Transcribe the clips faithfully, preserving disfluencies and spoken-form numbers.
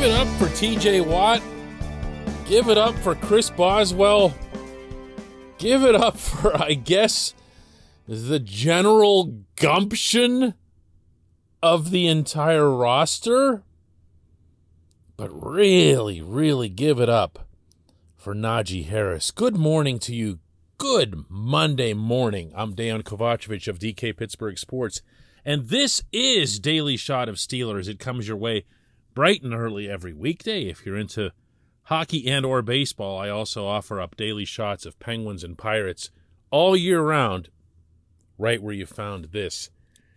Give it up for T J. Watt. Give it up for Chris Boswell. Give it up for, I guess, the general gumption of the entire roster. But really, really give it up for Najee Harris. Good morning to you. Good Monday morning. I'm Dan Kovacevic of D K Pittsburgh Sports, and this is Daily Shot of Steelers. It comes your way bright and early every weekday. If you're into hockey and or baseball, I also offer up daily shots of Penguins and Pirates all year round, right where you found this.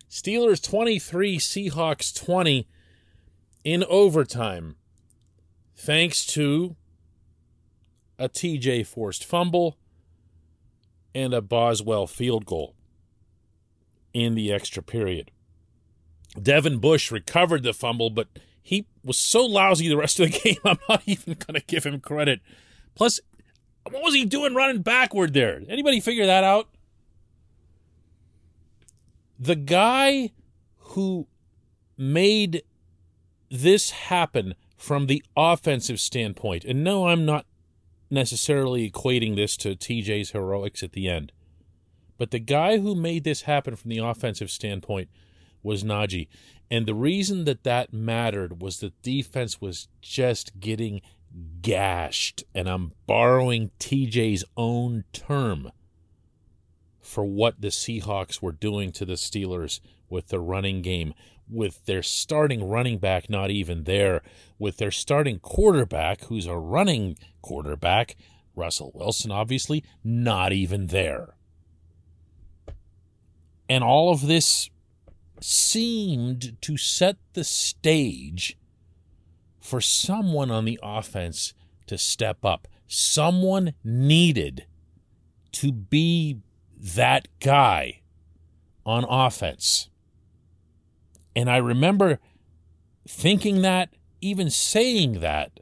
Steelers twenty-three, Seahawks twenty in overtime, thanks to a T J forced fumble and a Boswell field goal in the extra period. Devin Bush recovered the fumble, but he was so lousy the rest of the game, I'm not even going to give him credit. Plus, what was he doing running backward there? Anybody figure that out? The guy who made this happen from the offensive standpoint, and no, I'm not necessarily equating this to T J's heroics at the end, but the guy who made this happen from the offensive standpoint was Najee. And the reason that that mattered was the defense was just getting gashed. And I'm borrowing T J's own term for what the Seahawks were doing to the Steelers with the running game, with their starting running back not even there, with their starting quarterback, who's a running quarterback, Russell Wilson, obviously, not even there. And all of this seemed to set the stage for someone on the offense to step up. Someone needed to be that guy on offense. And I remember thinking that, even saying that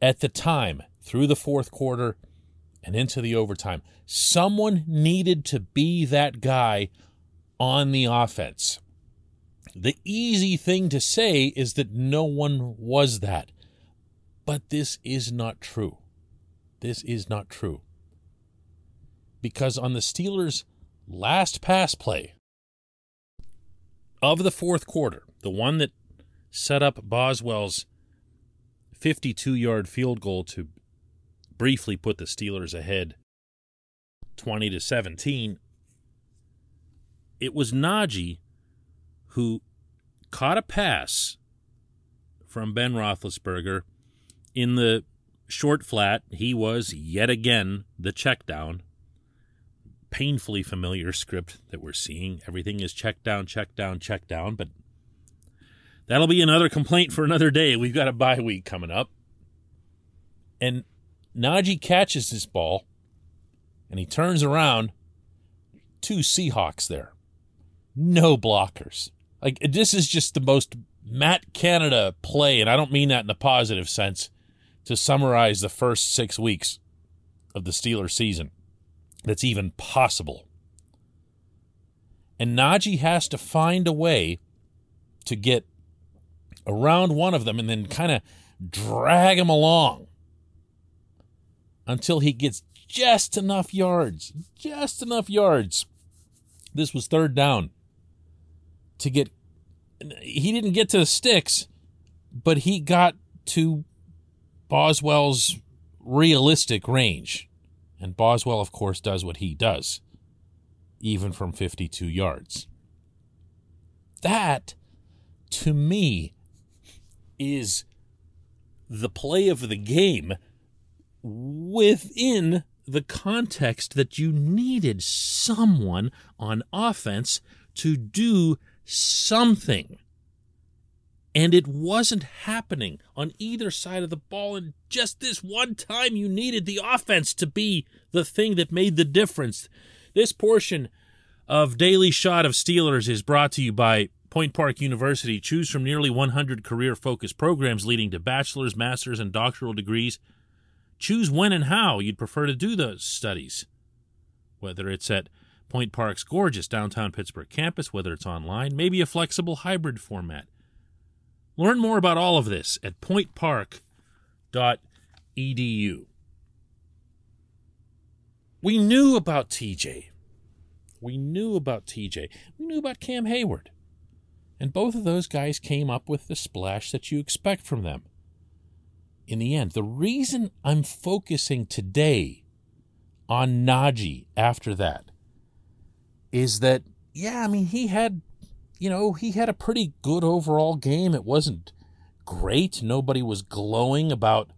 at the time, through the fourth quarter and into the overtime. Someone needed to be that guy on the offense. The easy thing to say is that no one was that. But this is not true. This is not true. Because on the Steelers' last pass play of the fourth quarter, the one that set up Boswell's fifty-two-yard field goal to briefly put the Steelers ahead twenty to seventeen, it was Najee who caught a pass from Ben Roethlisberger in the short flat. He was, yet again, the check down. Painfully familiar script that we're seeing. Everything is check down, check down, check down. But that'll be another complaint for another day. We've got a bye week coming up. And Najee catches this ball, and he turns around. Two Seahawks there. No blockers. Like, this is just the most Matt Canada play, and I don't mean that in a positive sense, to summarize the first six weeks of the Steelers season that's even possible. And Najee has to find a way to get around one of them and then kind of drag him along until he gets just enough yards, just enough yards. This was third down to get, he didn't get to the sticks, but he got to Boswell's realistic range. And Boswell, of course, does what he does, even from fifty-two yards. That, to me, is the play of the game within the context that you needed someone on offense to do something. And it wasn't happening on either side of the ball. And just this one time, you needed the offense to be the thing that made the difference. This portion of Daily Shot of Steelers is brought to you by Point Park University. Choose from nearly one hundred career-focused programs leading to bachelor's, master's, and doctoral degrees. Choose when and how you'd prefer to do those studies, whether it's at Point Park's gorgeous downtown Pittsburgh campus, whether it's online, maybe a flexible hybrid format. Learn more about all of this at point park dot e d u. We knew about T J. We knew about T J. We knew about Cam Hayward. And both of those guys came up with the splash that you expect from them. In the end, the reason I'm focusing today on Najee after that is that, yeah, I mean, he had, you know, he had a pretty good overall game. It wasn't great. Nobody was glowing about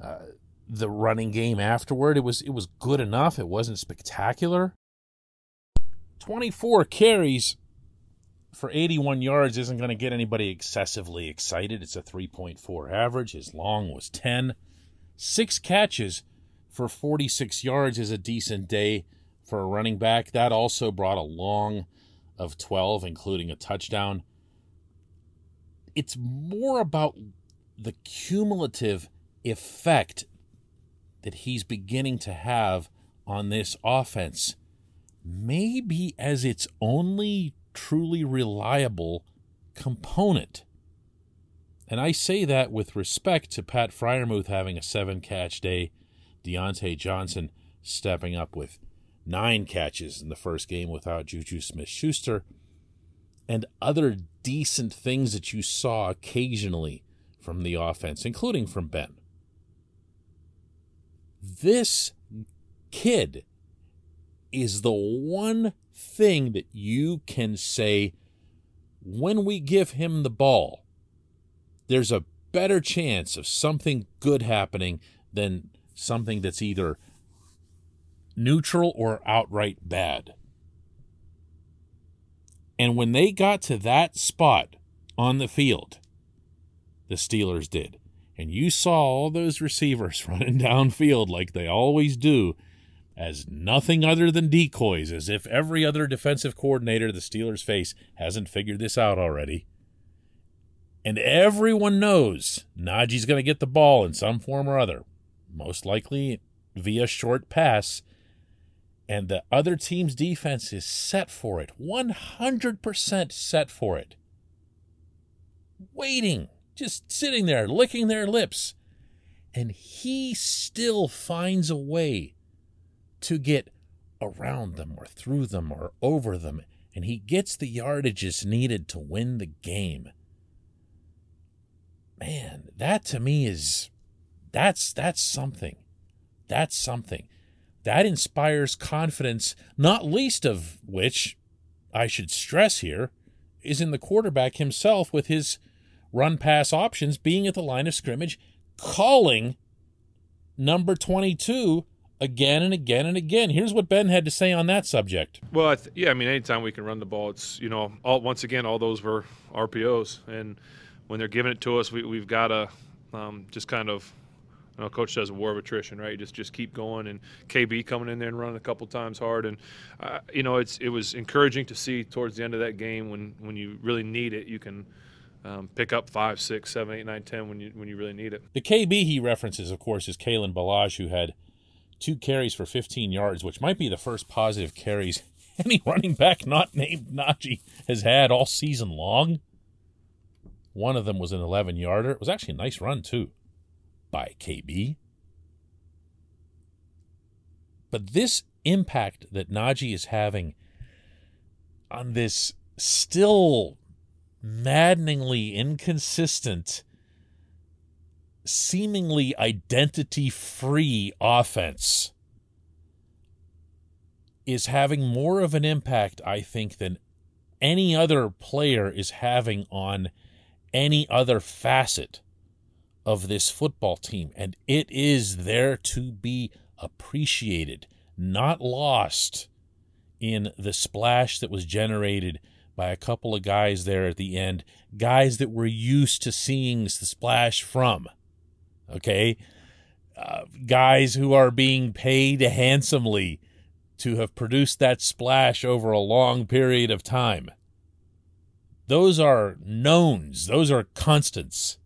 uh, the running game afterward. It was, it was good enough. It wasn't spectacular. twenty-four carries for eighty-one yards isn't going to get anybody excessively excited. It's a three point four average. His long was ten. Six catches for forty-six yards is a decent day for a running back. That also brought a long of twelve, including a touchdown. It's more about the cumulative effect that he's beginning to have on this offense, maybe as its only truly reliable component. And I say that with respect to Pat Friermuth having a seven-catch day, Deontay Johnson stepping up with nine catches in the first game without Juju Smith-Schuster, and other decent things that you saw occasionally from the offense, including from Ben. This kid is the one thing that you can say, when we give him the ball, there's a better chance of something good happening than something that's either neutral or outright bad. And when they got to that spot on the field, the Steelers did. And you saw all those receivers running downfield like they always do, as nothing other than decoys, as if every other defensive coordinator the Steelers face hasn't figured this out already. And everyone knows Najee's going to get the ball in some form or other, most likely via short pass, and the other team's defense is set for it, one hundred percent set for it, waiting, just sitting there, licking their lips, and he still finds a way to get around them or through them or over them, and he gets the yardages needed to win the game. Man, that to me is, that's that's something. That's something. That inspires confidence, not least of which, I should stress here, is in the quarterback himself with his run-pass options, being at the line of scrimmage, calling number twenty-two again and again and again. Here's what Ben had to say on that subject. Well, I th- yeah, I mean, anytime we can run the ball, it's, you know, all, once again, all those were R P Os. And when they're giving it to us, we, we've got to um, just kind of, you know, Coach says, a war of attrition, right? Just just keep going. And K B coming in there and running a couple times hard. And, uh, you know, it's it was encouraging to see towards the end of that game when, when you really need it, you can um, pick up five, six, seven, eight, nine, ten when you, when you really need it. The K B he references, of course, is Kalen Balazs, who had two carries for fifteen yards, which might be the first positive carries any running back not named Najee has had all season long. One of them was an eleven-yarder. It was actually a nice run, too, by K B. But this impact that Najee is having on this still maddeningly inconsistent, seemingly identity-free offense is having more of an impact, I think, than any other player is having on any other facet of this football team. And it is there to be appreciated, not lost in the splash that was generated by a couple of guys there at the end, guys that we're used to seeing the splash from. Okay, uh, guys who are being paid handsomely to have produced that splash over a long period of time. Those are knowns. Those are constants.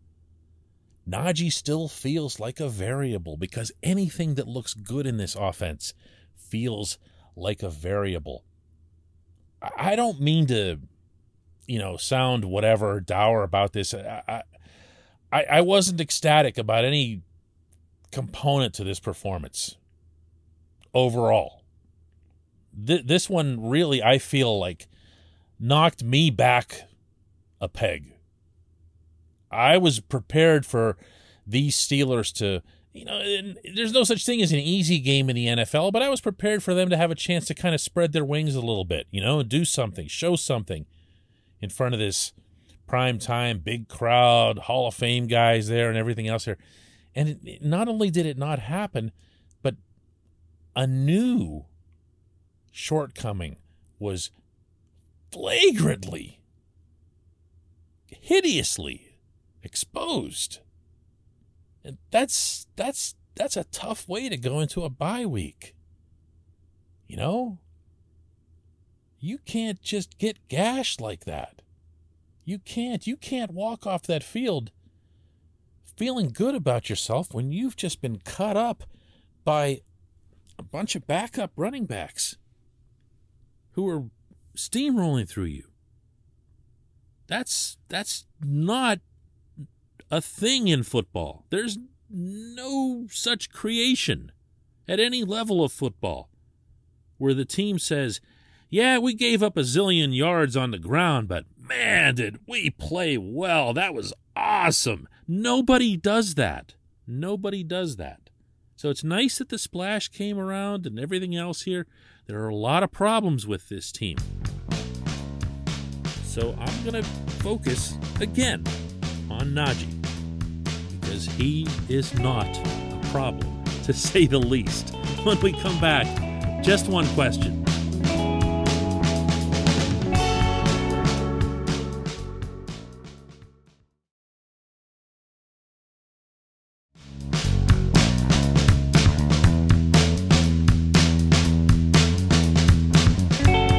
Najee still feels like a variable because anything that looks good in this offense feels like a variable. I don't mean to, you know, sound whatever dour about this. I, I, I, I wasn't ecstatic about any component to this performance overall. Th- this one really, I feel like, knocked me back a peg. I was prepared for these Steelers to, you know, there's no such thing as an easy game in the N F L, but I was prepared for them to have a chance to kind of spread their wings a little bit, you know, do something, show something in front of this prime time, big crowd, Hall of Fame guys there and everything else here. And it, not only did it not happen, but a new shortcoming was flagrantly, hideously exposed. And that's that's that's a tough way to go into a bye week. You know? You can't just get gashed like that. You can't. You can't walk off that field feeling good about yourself when you've just been cut up by a bunch of backup running backs who are steamrolling through you. That's that's not a thing in football. There's no such creation at any level of football where the team says, yeah, we gave up a zillion yards on the ground, but man, did we play well. That was awesome. Nobody does that. Nobody does that. So it's nice that the splash came around and everything else here. There are a lot of problems with this team. So I'm going to focus again on Najee. He is not a problem, to say the least. When we come back, just one question.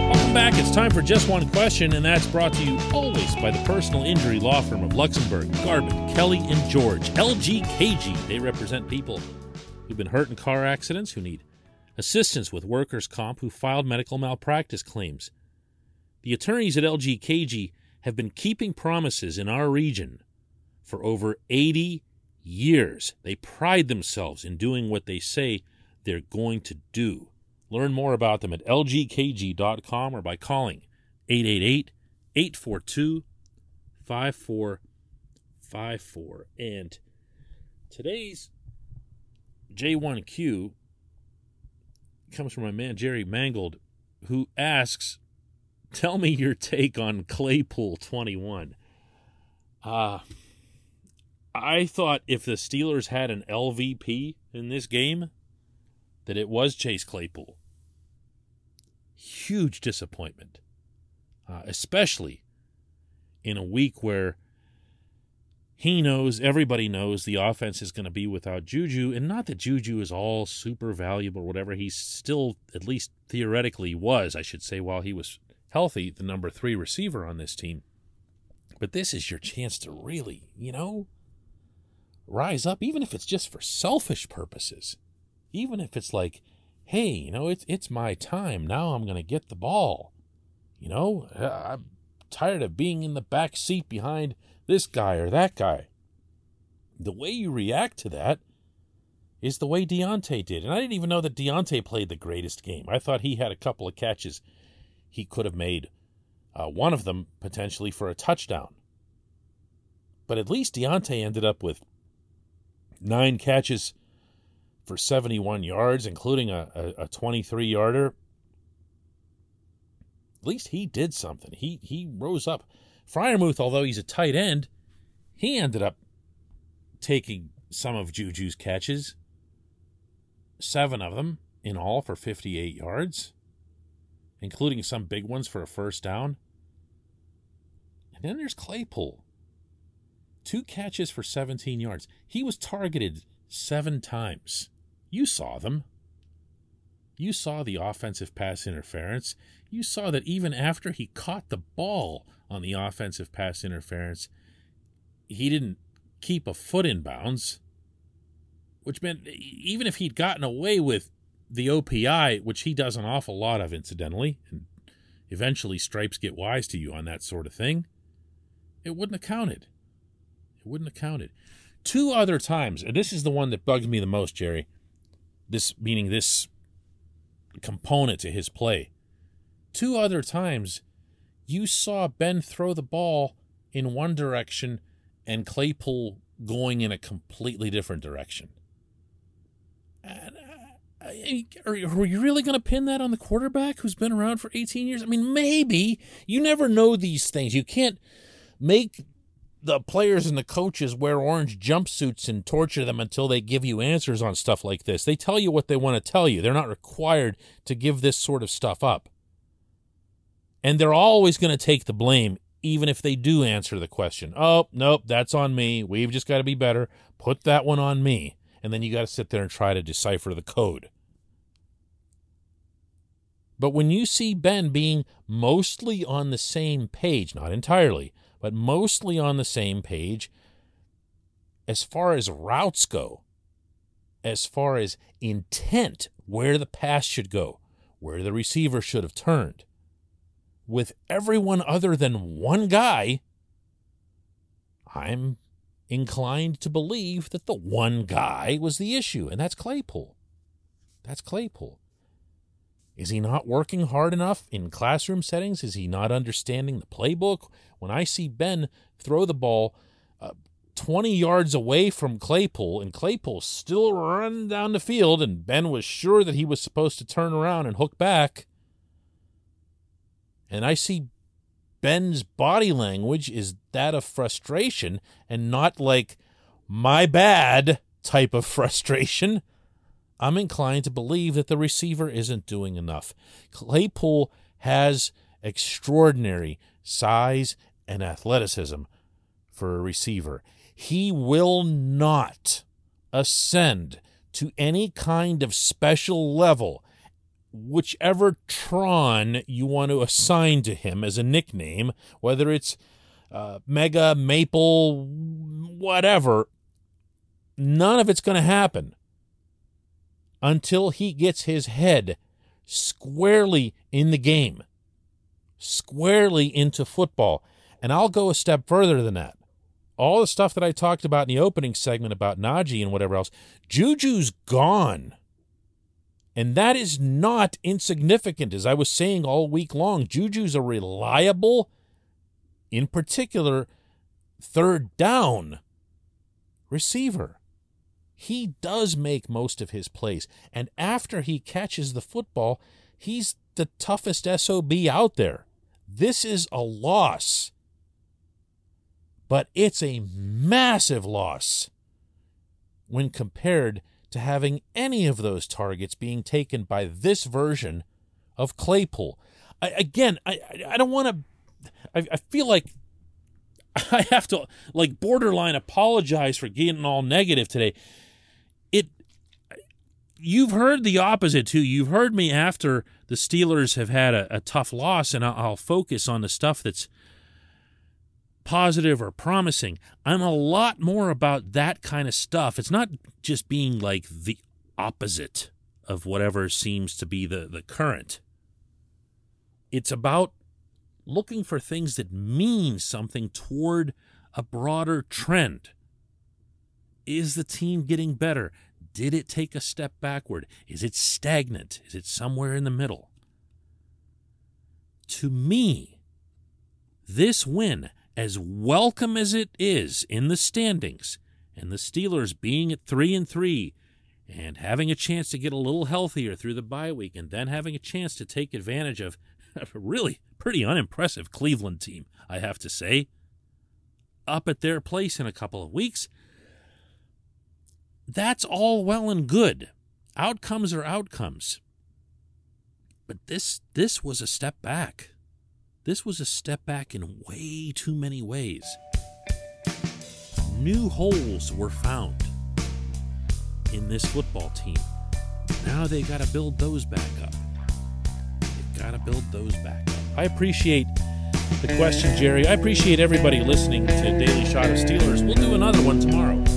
Welcome back. It's time for Just One Question, and that's brought to you always by the personal injury law firm of Luxembourg, Garvin, Kelly, and George, L G K G. They represent people who've been hurt in car accidents, who need assistance with workers' comp, who filed medical malpractice claims. The attorneys at L G K G have been keeping promises in our region for over eighty years. They pride themselves in doing what they say they're going to do. Learn more about them at L G K G dot com or by calling eight eight eight, eight four two, five four five four. And today's J one Q comes from my man Jerry Mangold, who asks, tell me your take on Claypool twenty-one. Uh, I thought if the Steelers had an L V P in this game, that it was Chase Claypool. Huge disappointment, uh, especially in a week where he knows, everybody knows, the offense is going to be without Juju, and not that Juju is all super valuable or whatever. He still, at least theoretically, was, I should say, while he was healthy, the number three receiver on this team. But this is your chance to really, you know, rise up, even if it's just for selfish purposes. Even if it's like, hey, you know, it's it's my time. Now I'm going to get the ball. You know, I'm tired of being in the back seat behind this guy or that guy. The way you react to that is the way Deontay did. And I didn't even know that Deontay played the greatest game. I thought he had a couple of catches he could have made, uh, one of them potentially for a touchdown. But at least Deontay ended up with nine catches for seventy-one yards, including a, a, a twenty-three-yarder. At least he did something. He, he rose up. Friermuth, although he's a tight end, he ended up taking some of Juju's catches, seven of them in all for fifty-eight yards, including some big ones for a first down. And then there's Claypool, two catches for seventeen yards. He was targeted seven times. You saw them. You saw the offensive pass interference. You saw that even after he caught the ball on the offensive pass interference, he didn't keep a foot in bounds, which meant even if he'd gotten away with the O P I, which he does an awful lot of, incidentally, and eventually stripes get wise to you on that sort of thing, it wouldn't have counted. It wouldn't have counted. Two other times, and this is the one that bugs me the most, Jerry, this meaning this component to his play. Two other times, you saw Ben throw the ball in one direction and Claypool going in a completely different direction. And Are, are you really going to pin that on the quarterback who's been around for eighteen years? I mean, maybe. You never know these things. You can't make the players and the coaches wear orange jumpsuits and torture them until they give you answers on stuff like this. They tell you what they want to tell you. They're not required to give this sort of stuff up. And they're always going to take the blame, even if they do answer the question. Oh, nope, that's on me. We've just got to be better. Put that one on me. And then you got to sit there and try to decipher the code. But when you see Ben being mostly on the same page, not entirely, but mostly on the same page, as far as routes go, as far as intent, where the pass should go, where the receiver should have turned, with everyone other than one guy, I'm inclined to believe that the one guy was the issue, and that's Claypool. That's Claypool. Is he not working hard enough in classroom settings? Is he not understanding the playbook? When I see Ben throw the ball uh, twenty yards away from Claypool, and Claypool still run down the field, and Ben was sure that he was supposed to turn around and hook back, and I see Ben's body language is that of frustration and not like my bad type of frustration, I'm inclined to believe that the receiver isn't doing enough. Claypool has extraordinary size and athleticism for a receiver. He will not ascend to any kind of special level, whichever Tron you want to assign to him as a nickname, whether it's uh, Mega, Maple, whatever, none of it's going to happen until he gets his head squarely in the game, squarely into football. And I'll go a step further than that. All the stuff that I talked about in the opening segment about Najee and whatever else, Juju's gone. And that is not insignificant. As I was saying all week long, Juju's a reliable, in particular, third down receiver. He does make most of his plays. And after he catches the football, he's the toughest S O B out there. This is a loss. But it's a massive loss when compared to having any of those targets being taken by this version of Claypool. I, again, I I don't want to... I, I feel like I have to, like, borderline apologize for getting all negative today. It, you've heard the opposite, too. You've heard me after the Steelers have had a, a tough loss, and I'll, I'll focus on the stuff that's positive or promising. I'm a lot more about that kind of stuff. It's not just being like the opposite of whatever seems to be the, the current. It's about looking for things that mean something toward a broader trend. Is the team getting better? Did it take a step backward? Is it stagnant? Is it somewhere in the middle? To me, this win, as welcome as it is in the standings, and the Steelers being at three and three, and having a chance to get a little healthier through the bye week, and then having a chance to take advantage of a really pretty unimpressive Cleveland team, I have to say, up at their place in a couple of weeks, that's all well and good. Outcomes are outcomes. But this this was a step back. This was a step back in way too many ways. New holes were found in this football team. Now they got to build those back up. They've got to build those back up. I appreciate the question, Jerry. I appreciate everybody listening to Daily Shot of Steelers. We'll do another one tomorrow.